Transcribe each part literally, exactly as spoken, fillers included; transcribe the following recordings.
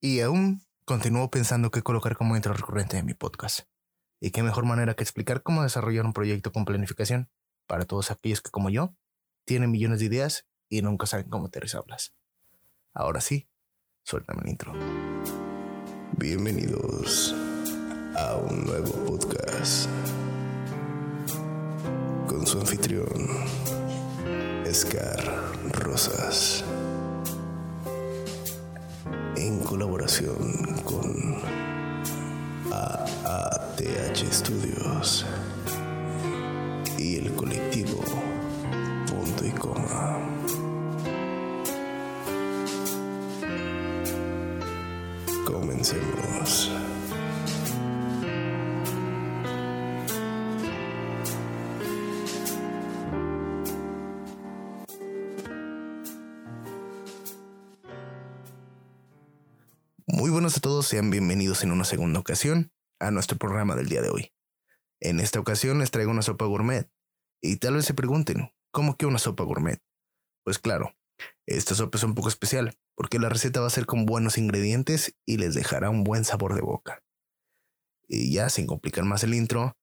Y aún continúo pensando qué colocar como intro recurrente de mi podcast. Y qué mejor manera que explicar cómo desarrollar un proyecto con planificación para todos aquellos que, como yo, tienen millones de ideas y nunca saben cómo aterrizarlas. Ahora sí, suéltame el intro. Bienvenidos a un nuevo podcast con su anfitrión, Óscar Rosas, en colaboración con A A T H Estudios y el colectivo Punto y Coma. Comencemos. Muy buenos a todos, sean bienvenidos en una segunda ocasión a nuestro programa del día de hoy. En esta ocasión les traigo una sopa gourmet, y tal vez se pregunten, ¿cómo que una sopa gourmet? Pues claro, esta sopa es un poco especial, porque la receta va a ser con buenos ingredientes y les dejará un buen sabor de boca. Y ya, sin complicar más el intro,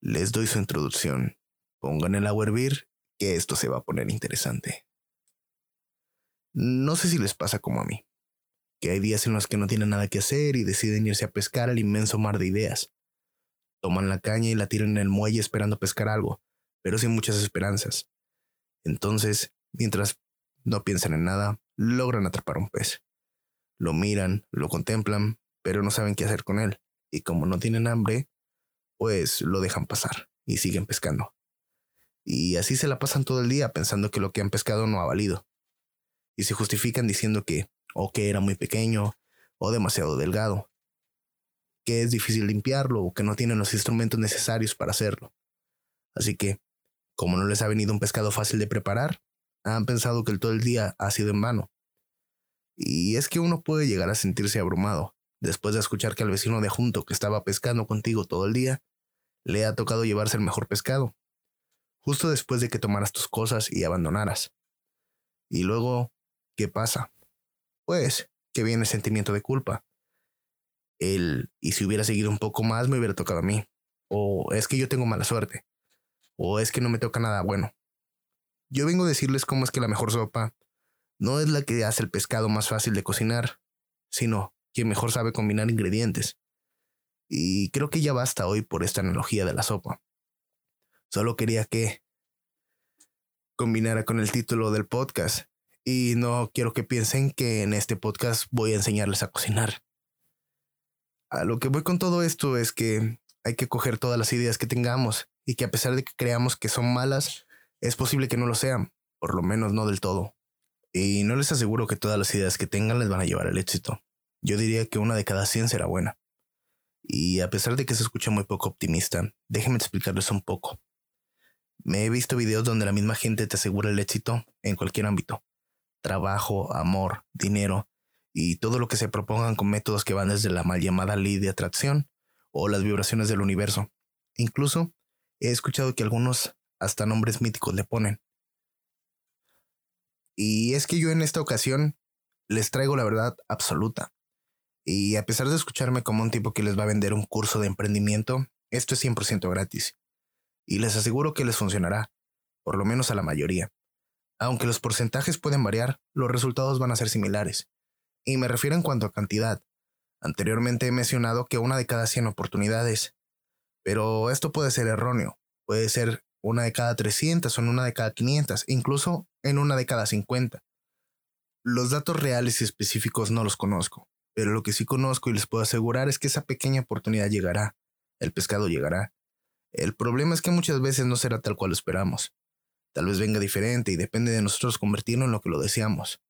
les doy su introducción. Pongan el agua a hervir, que esto se va a poner interesante. No sé si les pasa como a mí, que hay días en los que no tienen nada que hacer y deciden irse a pescar al inmenso mar de ideas. Toman la caña y la tiran en el muelle esperando pescar algo, pero sin muchas esperanzas. Entonces, mientras no piensan en nada, logran atrapar un pez. Lo miran, lo contemplan, pero no saben qué hacer con él, y como no tienen hambre, pues lo dejan pasar y siguen pescando. Y así se la pasan todo el día pensando que lo que han pescado no ha valido. Y se justifican diciendo que o que era muy pequeño, o demasiado delgado, que es difícil limpiarlo, o que no tienen los instrumentos necesarios para hacerlo. Así que, como no les ha venido un pescado fácil de preparar, han pensado que el todo el día ha sido en vano. Y es que uno puede llegar a sentirse abrumado, después de escuchar que al vecino de junto que estaba pescando contigo todo el día, le ha tocado llevarse el mejor pescado, justo después de que tomaras tus cosas y abandonaras. Y luego, ¿qué pasa? Pues, que viene el sentimiento de culpa. El, y si hubiera seguido un poco más, me hubiera tocado a mí. O es que yo tengo mala suerte. O es que no me toca nada bueno. Yo vengo a decirles cómo es que la mejor sopa no es la que hace el pescado más fácil de cocinar, sino quien mejor sabe combinar ingredientes. Y creo que ya basta hoy por esta analogía de la sopa. Solo quería que combinara con el título del podcast. Y no quiero que piensen que en este podcast voy a enseñarles a cocinar. A lo que voy con todo esto es que hay que coger todas las ideas que tengamos y que a pesar de que creamos que son malas, es posible que no lo sean, por lo menos no del todo. Y no les aseguro que todas las ideas que tengan les van a llevar al éxito. Yo diría que una de cada cien será buena. Y a pesar de que se escucha muy poco optimista, déjenme explicarles un poco. Me he visto videos donde la misma gente te asegura el éxito en cualquier ámbito. Trabajo, amor, dinero y todo lo que se propongan con métodos que van desde la mal llamada ley de atracción o las vibraciones del universo. Incluso he escuchado que algunos hasta nombres míticos le ponen. Y es que yo en esta ocasión les traigo la verdad absoluta. Y a pesar de escucharme como un tipo que les va a vender un curso de emprendimiento, esto es cien por ciento gratis. Y les aseguro que les funcionará, por lo menos a la mayoría. Aunque los porcentajes pueden variar, los resultados van a ser similares. Y me refiero en cuanto a cantidad. Anteriormente he mencionado que una de cada cien oportunidades. Pero esto puede ser erróneo. Puede ser una de cada trescientas o en una de cada quinientas, incluso en una de cada cincuenta. Los datos reales y específicos no los conozco. Pero lo que sí conozco y les puedo asegurar es que esa pequeña oportunidad llegará. El pescado llegará. El problema es que muchas veces no será tal cual esperamos. Tal vez venga diferente y depende de nosotros convertirlo en lo que lo deseamos.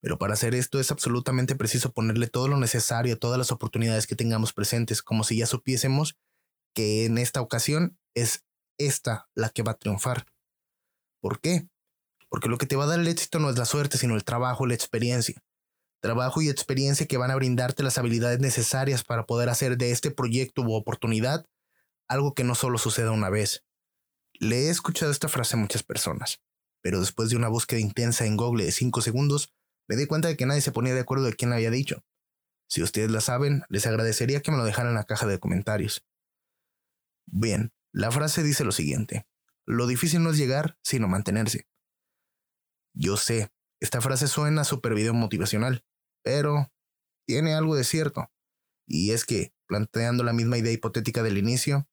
Pero para hacer esto es absolutamente preciso ponerle todo lo necesario a todas las oportunidades que tengamos presentes, como si ya supiésemos que en esta ocasión es esta la que va a triunfar. ¿Por qué? Porque lo que te va a dar el éxito no es la suerte, sino el trabajo y la experiencia. Trabajo y experiencia que van a brindarte las habilidades necesarias para poder hacer de este proyecto u oportunidad algo que no solo suceda una vez. Le he escuchado esta frase a muchas personas, pero después de una búsqueda intensa en Google de cinco segundos, Me di cuenta de que nadie se ponía de acuerdo de quién la había dicho. Si ustedes la saben, les agradecería que me lo dejaran en la caja de comentarios. Bien, la frase dice lo siguiente. Lo difícil no es llegar, sino mantenerse. Yo sé, esta frase suena a super video motivacional, pero tiene algo de cierto. Y es que, planteando la misma idea hipotética del inicio,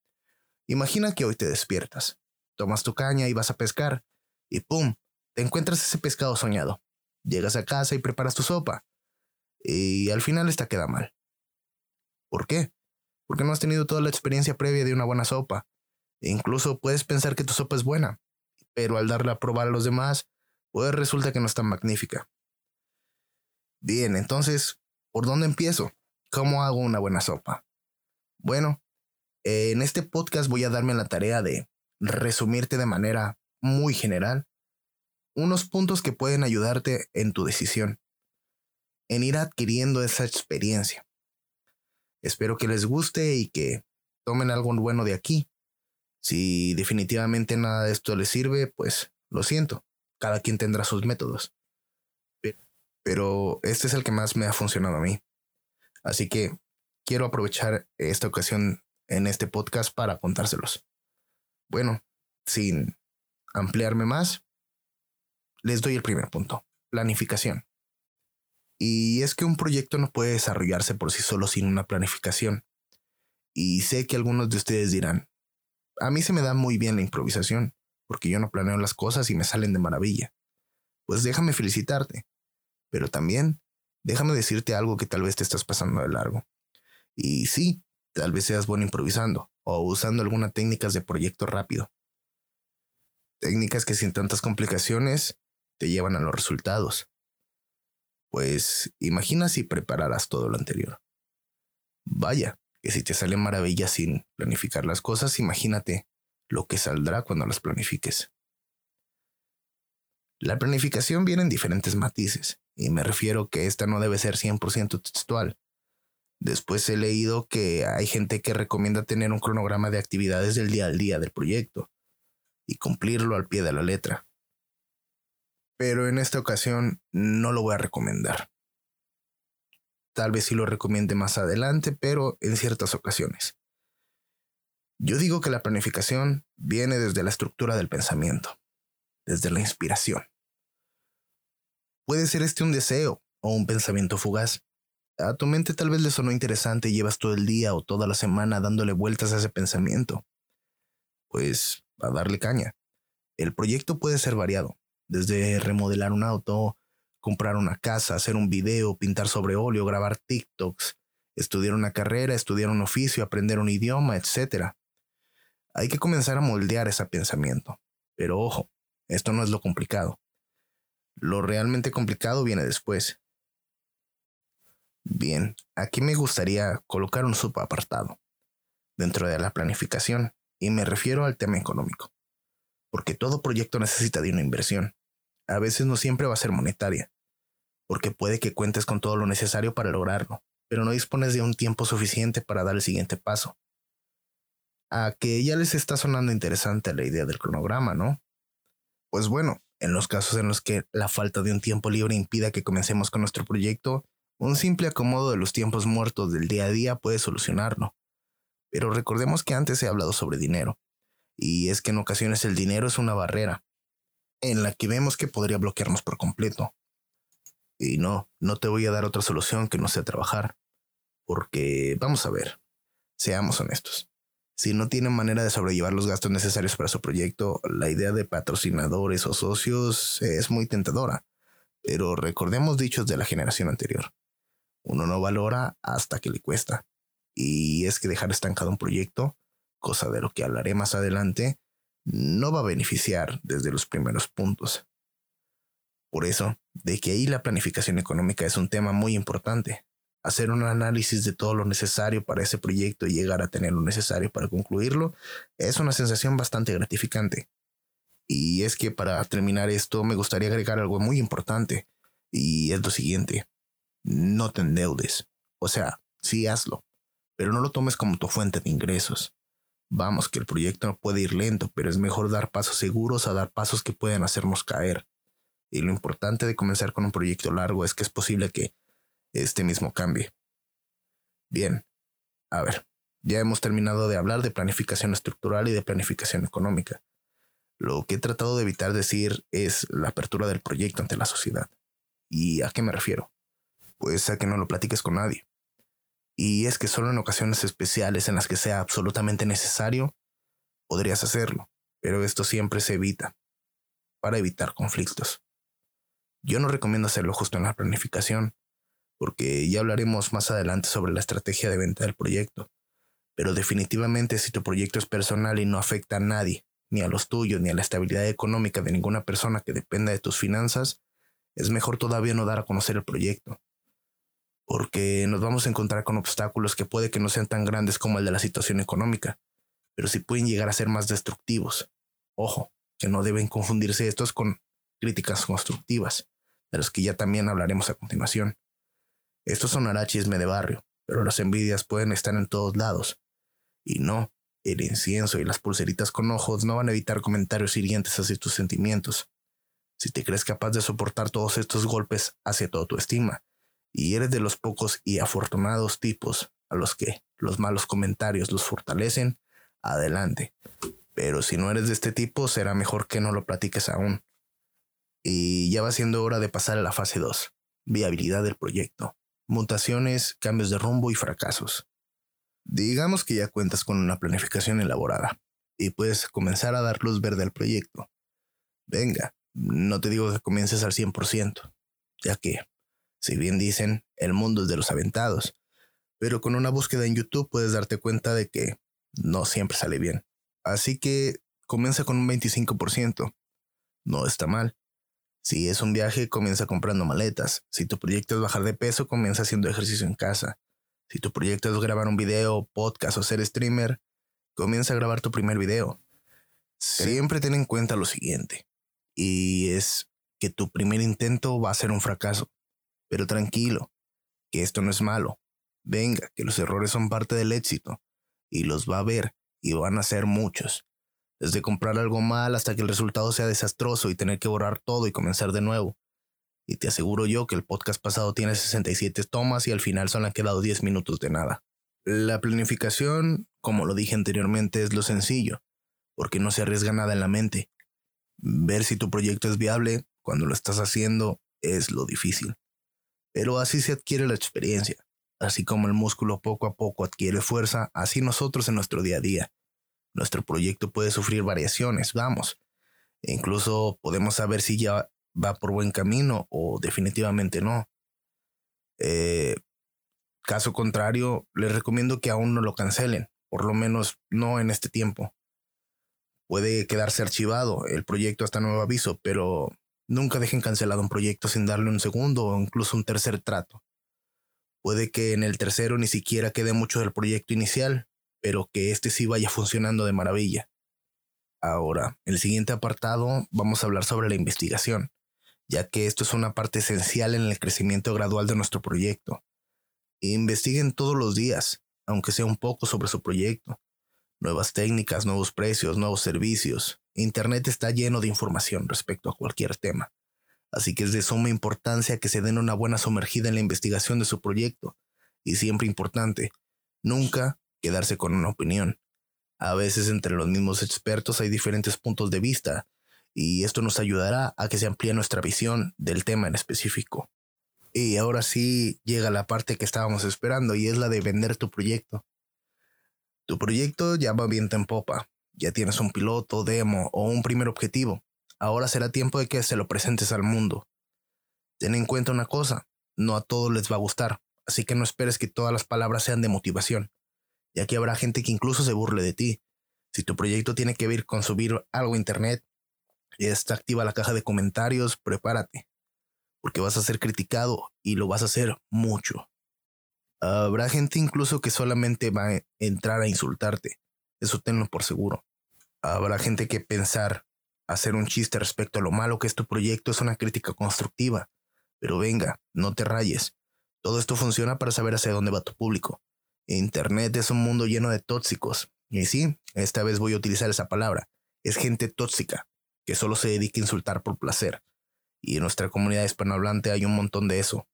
imagina que hoy te despiertas, tomas tu caña y vas a pescar, y ¡pum!, te encuentras ese pescado soñado. Llegas a casa y preparas tu sopa, y al final esta queda mal. ¿Por qué? Porque no has tenido toda la experiencia previa de una buena sopa. E incluso puedes pensar que tu sopa es buena, pero al darla a probar a los demás, pues resulta que no es tan magnífica. Bien, entonces, ¿por dónde empiezo? ¿Cómo hago una buena sopa? Bueno, en este podcast voy a darme la tarea de resumirte de manera muy general unos puntos que pueden ayudarte en tu decisión, en ir adquiriendo esa experiencia. Espero que les guste y que tomen algo bueno de aquí. Si definitivamente nada de esto les sirve, pues lo siento, cada quien tendrá sus métodos. Pero este es el que más me ha funcionado a mí. Así que quiero aprovechar esta ocasión en este podcast para contárselos. Bueno, sin ampliarme más, les doy el primer punto, planificación. Y es que un proyecto no puede desarrollarse por sí solo sin una planificación. Y sé que algunos de ustedes dirán, a mí se me da muy bien la improvisación, porque yo no planeo las cosas y me salen de maravilla. Pues déjame felicitarte, pero también déjame decirte algo que tal vez te estás pasando de largo. Y sí, tal vez seas bueno improvisando o usando algunas técnicas de proyecto rápido. Técnicas que sin tantas complicaciones te llevan a los resultados. Pues imagina si prepararas todo lo anterior. Vaya. Que si te sale maravilla sin planificar las cosas, imagínate lo que saldrá cuando las planifiques. La planificación viene en diferentes matices, y me refiero que esta no debe ser cien por ciento textual. Después he leído que hay gente que recomienda tener un cronograma de actividades del día al día del proyecto, y cumplirlo al pie de la letra. Pero en esta ocasión no lo voy a recomendar. Tal vez sí lo recomiende más adelante, pero en ciertas ocasiones. Yo digo que la planificación viene desde la estructura del pensamiento, desde la inspiración. Puede ser este un deseo o un pensamiento fugaz. A tu mente tal vez le sonó interesante y llevas todo el día o toda la semana dándole vueltas a ese pensamiento. Pues a darle caña. El proyecto puede ser variado, desde remodelar un auto, comprar una casa, hacer un video, pintar sobre óleo, grabar TikToks, estudiar una carrera, estudiar un oficio, aprender un idioma, etcétera. Hay que comenzar a moldear ese pensamiento. Pero ojo, esto no es lo complicado. Lo realmente complicado viene después. Bien, aquí me gustaría colocar un subapartado dentro de la planificación, y me refiero al tema económico, porque todo proyecto necesita de una inversión. A veces no siempre va a ser monetaria, porque puede que cuentes con todo lo necesario para lograrlo, pero no dispones de un tiempo suficiente para dar el siguiente paso. A que ya les está sonando interesante la idea del cronograma, ¿no? Pues bueno, en los casos en los que la falta de un tiempo libre impida que comencemos con nuestro proyecto, un simple acomodo de los tiempos muertos del día a día puede solucionarlo. Pero recordemos que antes he hablado sobre dinero, y es que en ocasiones el dinero es una barrera en la que vemos que podría bloquearnos por completo. Y no, no te voy a dar otra solución que no sea trabajar. Porque, vamos a ver, seamos honestos. Si no tienen manera de sobrellevar los gastos necesarios para su proyecto, la idea de patrocinadores o socios es muy tentadora. Pero recordemos dichos de la generación anterior. Uno no valora hasta que le cuesta. Y es que dejar estancado un proyecto, cosa de lo que hablaré más adelante, no va a beneficiar desde los primeros puntos. Por eso, de que ahí la planificación económica es un tema muy importante. Hacer un análisis de todo lo necesario para ese proyecto y llegar a tener lo necesario para concluirlo es una sensación bastante gratificante. Y es que para terminar esto me gustaría agregar algo muy importante, y es lo siguiente. No te endeudes. O sea, sí hazlo, pero no lo tomes como tu fuente de ingresos. Vamos, que el proyecto no puede ir lento, pero es mejor dar pasos seguros a dar pasos que pueden hacernos caer. Y lo importante de comenzar con un proyecto largo es que es posible que este mismo cambie. Bien, a ver, ya hemos terminado de hablar de planificación estructural y de planificación económica. Lo que he tratado de evitar decir es la apertura del proyecto ante la sociedad. ¿Y a qué me refiero? Pues a que no lo platiques con nadie. Y es que solo en ocasiones especiales en las que sea absolutamente necesario, podrías hacerlo, pero esto siempre se evita, para evitar conflictos. Yo no recomiendo hacerlo justo en la planificación, porque ya hablaremos más adelante sobre la estrategia de venta del proyecto, pero definitivamente si tu proyecto es personal y no afecta a nadie, ni a los tuyos, ni a la estabilidad económica de ninguna persona que dependa de tus finanzas, es mejor todavía no dar a conocer el proyecto. Porque nos vamos a encontrar con obstáculos que puede que no sean tan grandes como el de la situación económica, pero sí pueden llegar a ser más destructivos. Ojo, que no deben confundirse estos con críticas constructivas, de los que ya también hablaremos a continuación. Esto sonará chisme de barrio, pero las envidias pueden estar en todos lados. Y no, el incienso y las pulseritas con ojos no van a evitar comentarios hirientes hacia tus sentimientos. Si te crees capaz de soportar todos estos golpes hacia toda tu estima, y eres de los pocos y afortunados tipos a los que los malos comentarios los fortalecen, adelante. Pero si no eres de este tipo, será mejor que no lo platiques aún. Y ya va siendo hora de pasar a la fase dos. Viabilidad del proyecto. Mutaciones, cambios de rumbo y fracasos. Digamos que ya cuentas con una planificación elaborada y puedes comenzar a dar luz verde al proyecto. Venga, no te digo que comiences al cien por ciento, ya que, si bien dicen, el mundo es de los aventados, pero con una búsqueda en YouTube puedes darte cuenta de que no siempre sale bien. Así que comienza con un veinticinco por ciento. No está mal. Si es un viaje, comienza comprando maletas. Si tu proyecto es bajar de peso, comienza haciendo ejercicio en casa. Si tu proyecto es grabar un video, podcast o ser streamer, comienza a grabar tu primer video. Siempre ten en cuenta lo siguiente, y es que tu primer intento va a ser un fracaso. Pero tranquilo, que esto no es malo. Venga, que los errores son parte del éxito, y los va a haber, y van a ser muchos. Desde comprar algo mal hasta que el resultado sea desastroso y tener que borrar todo y comenzar de nuevo. Y te aseguro yo que el podcast pasado tiene sesenta y siete tomas y al final solo han quedado diez minutos de nada. La planificación, como lo dije anteriormente, es lo sencillo, porque no se arriesga nada en la mente. Ver si tu proyecto es viable cuando lo estás haciendo es lo difícil. Pero así se adquiere la experiencia. Así como el músculo poco a poco adquiere fuerza, así nosotros en nuestro día a día. Nuestro proyecto puede sufrir variaciones, vamos. E incluso podemos saber si ya va por buen camino o definitivamente no. Eh, caso contrario, les recomiendo que aún no lo cancelen, por lo menos no en este tiempo. Puede quedarse archivado el proyecto hasta nuevo aviso, pero nunca dejen cancelado un proyecto sin darle un segundo o incluso un tercer trato. Puede que en el tercero ni siquiera quede mucho del proyecto inicial, pero que este sí vaya funcionando de maravilla. Ahora, el siguiente apartado vamos a hablar sobre la investigación, ya que esto es una parte esencial en el crecimiento gradual de nuestro proyecto. Investiguen todos los días, aunque sea un poco sobre su proyecto. Nuevas técnicas, nuevos precios, nuevos servicios. Internet está lleno de información respecto a cualquier tema, así que es de suma importancia que se den una buena sumergida en la investigación de su proyecto. Y siempre importante, nunca quedarse con una opinión. A veces entre los mismos expertos hay diferentes puntos de vista, y esto nos ayudará a que se amplíe nuestra visión del tema en específico. Y ahora sí llega la parte que estábamos esperando, y es la de vender tu proyecto. Tu proyecto ya va viento en popa. Ya tienes un piloto, demo o un primer objetivo. Ahora será tiempo de que se lo presentes al mundo. Ten en cuenta una cosa, no a todos les va a gustar, así que no esperes que todas las palabras sean de motivación, ya que habrá gente que incluso se burle de ti. Si tu proyecto tiene que ver con subir algo a internet, ya está activa la caja de comentarios, prepárate, porque vas a ser criticado y lo vas a hacer mucho. Habrá gente incluso que solamente va a entrar a insultarte. Eso tenlo por seguro. Habrá gente que pensar hacer un chiste respecto a lo malo que es tu proyecto es una crítica constructiva. Pero venga, no te rayes. Todo esto funciona para saber hacia dónde va tu público. Internet es un mundo lleno de tóxicos. Y sí, esta vez voy a utilizar esa palabra. Es gente tóxica que solo se dedica a insultar por placer. Y en nuestra comunidad hispanohablante hay un montón de eso.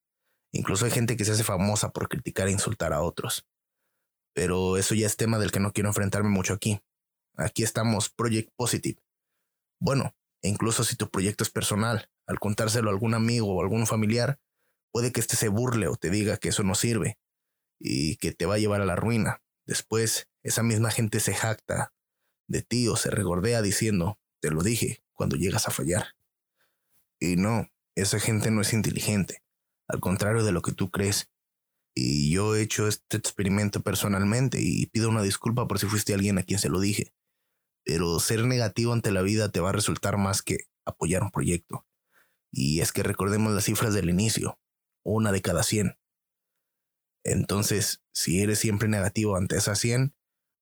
Incluso hay gente que se hace famosa por criticar e insultar a otros. Pero eso ya es tema del que no quiero enfrentarme mucho aquí. Aquí estamos, Project Positive. Bueno, e incluso si tu proyecto es personal, al contárselo a algún amigo o algún familiar, puede que éste se burle o te diga que eso no sirve y que te va a llevar a la ruina. Después, esa misma gente se jacta de ti o se regordea diciendo, te lo dije, cuando llegas a fallar. Y no, esa gente no es inteligente, al contrario de lo que tú crees. Y yo he hecho este experimento personalmente y pido una disculpa por si fuiste alguien a quien se lo dije. Pero ser negativo ante la vida te va a resultar más que apoyar un proyecto. Y es que recordemos las cifras del inicio, una de cada cien. Entonces, si eres siempre negativo ante esas cien,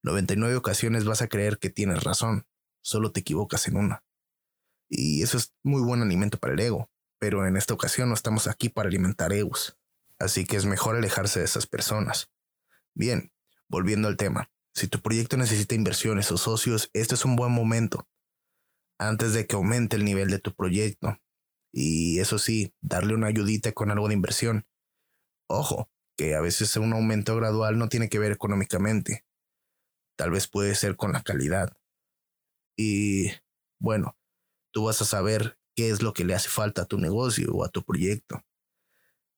noventa y nueve ocasiones vas a creer que tienes razón, solo te equivocas en una. Y eso es muy buen alimento para el ego, pero en esta ocasión no estamos aquí para alimentar egos, así que es mejor alejarse de esas personas. Bien, volviendo al tema, si tu proyecto necesita inversiones o socios, este es un buen momento, antes de que aumente el nivel de tu proyecto, y eso sí, darle una ayudita con algo de inversión. Ojo, que a veces un aumento gradual no tiene que ver económicamente, tal vez puede ser con la calidad. Y bueno, tú vas a saber qué es lo que le hace falta a tu negocio o a tu proyecto.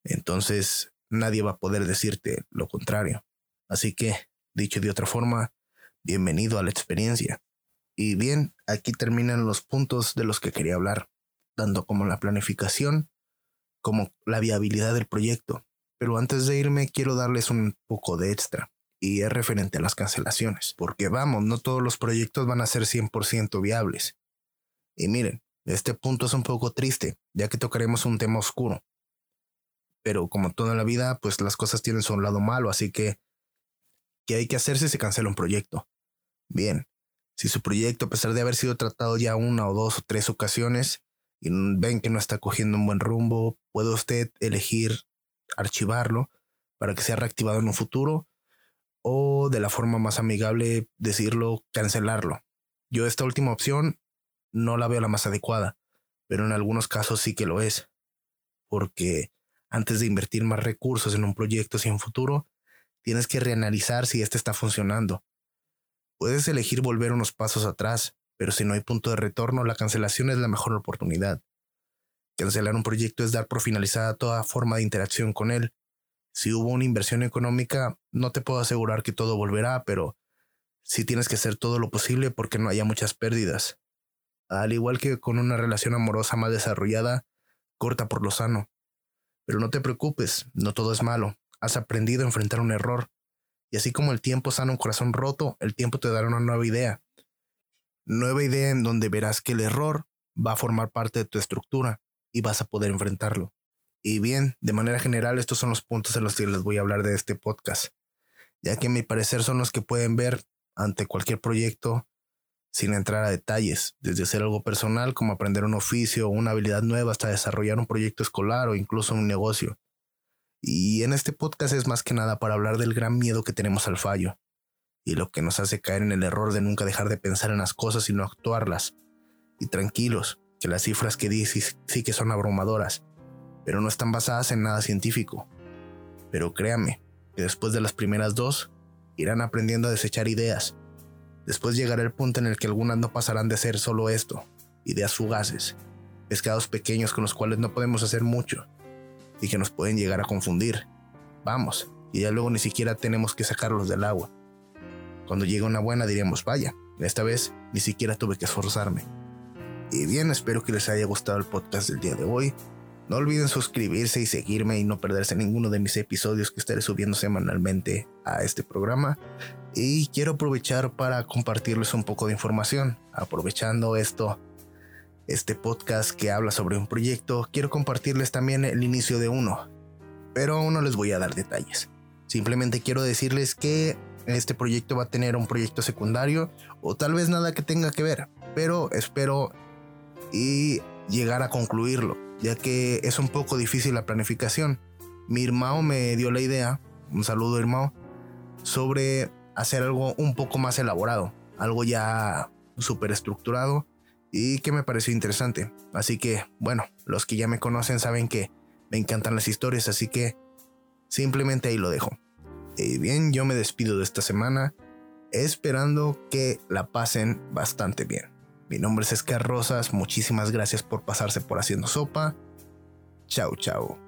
Entonces, nadie va a poder decirte lo contrario. Así que, dicho de otra forma, bienvenido a la experiencia. Y bien, aquí terminan los puntos de los que quería hablar, tanto como la planificación, como la viabilidad del proyecto. Pero antes de irme, quiero darles un poco de extra, y es referente a las cancelaciones. Porque vamos, no todos los proyectos van a ser cien por ciento viables. Y miren, este punto es un poco triste, ya que tocaremos un tema oscuro. Pero como toda la vida, pues las cosas tienen su lado malo, así que ¿qué hay que hacer si se cancela un proyecto? Bien, si su proyecto, a pesar de haber sido tratado ya una o dos o tres ocasiones, y ven que no está cogiendo un buen rumbo, puede usted elegir archivarlo para que sea reactivado en un futuro, o de la forma más amigable decirlo, cancelarlo. Yo esta última opción no la veo la más adecuada, pero en algunos casos sí que lo es, porque antes de invertir más recursos en un proyecto sin futuro, tienes que reanalizar si este está funcionando. Puedes elegir volver unos pasos atrás, pero si no hay punto de retorno, la cancelación es la mejor oportunidad. Cancelar un proyecto es dar por finalizada toda forma de interacción con él. Si hubo una inversión económica, no te puedo asegurar que todo volverá, pero sí tienes que hacer todo lo posible porque no haya muchas pérdidas. Al igual que con una relación amorosa más desarrollada, corta por lo sano. Pero no te preocupes, no todo es malo. Has aprendido a enfrentar un error. Y así como el tiempo sana un corazón roto, el tiempo te dará una nueva idea. Nueva idea en donde verás que el error va a formar parte de tu estructura y vas a poder enfrentarlo. Y bien, de manera general, estos son los puntos en los que les voy a hablar de este podcast, ya que a mi parecer son los que pueden ver ante cualquier proyecto, sin entrar a detalles, desde hacer algo personal como aprender un oficio o una habilidad nueva hasta desarrollar un proyecto escolar o incluso un negocio. Y en este podcast es más que nada para hablar del gran miedo que tenemos al fallo y lo que nos hace caer en el error de nunca dejar de pensar en las cosas y no actuarlas. Y tranquilos, que las cifras que di sí, sí que son abrumadoras, pero no están basadas en nada científico. Pero créanme, que después de las primeras dos, irán aprendiendo a desechar ideas. Después llegará el punto en el que algunas no pasarán de ser solo esto, ideas fugaces, pescados pequeños con los cuales no podemos hacer mucho y que nos pueden llegar a confundir. Vamos, y ya luego ni siquiera tenemos que sacarlos del agua. Cuando llegue una buena diremos, vaya, esta vez ni siquiera tuve que esforzarme. Y bien, espero que les haya gustado el podcast del día de hoy. No olviden suscribirse y seguirme y no perderse ninguno de mis episodios que estaré subiendo semanalmente a este programa. Y quiero aprovechar para compartirles un poco de información. Aprovechando esto, este podcast que habla sobre un proyecto, quiero compartirles también el inicio de uno. Pero aún no les voy a dar detalles. Simplemente quiero decirles que este proyecto va a tener un proyecto secundario o tal vez nada que tenga que ver. Pero espero y llegar a concluirlo, ya que es un poco difícil la planificación. Mi hermano me dio la idea, un saludo hermano, sobre hacer algo un poco más elaborado, algo ya súper estructurado y que me pareció interesante. Así que, bueno, los que ya me conocen saben que me encantan las historias, así que simplemente ahí lo dejo. Y bien, yo me despido de esta semana, esperando que la pasen bastante bien. Mi nombre es Óscar Rosas, muchísimas gracias por pasarse por Haciendo Sopa. Chau, chau.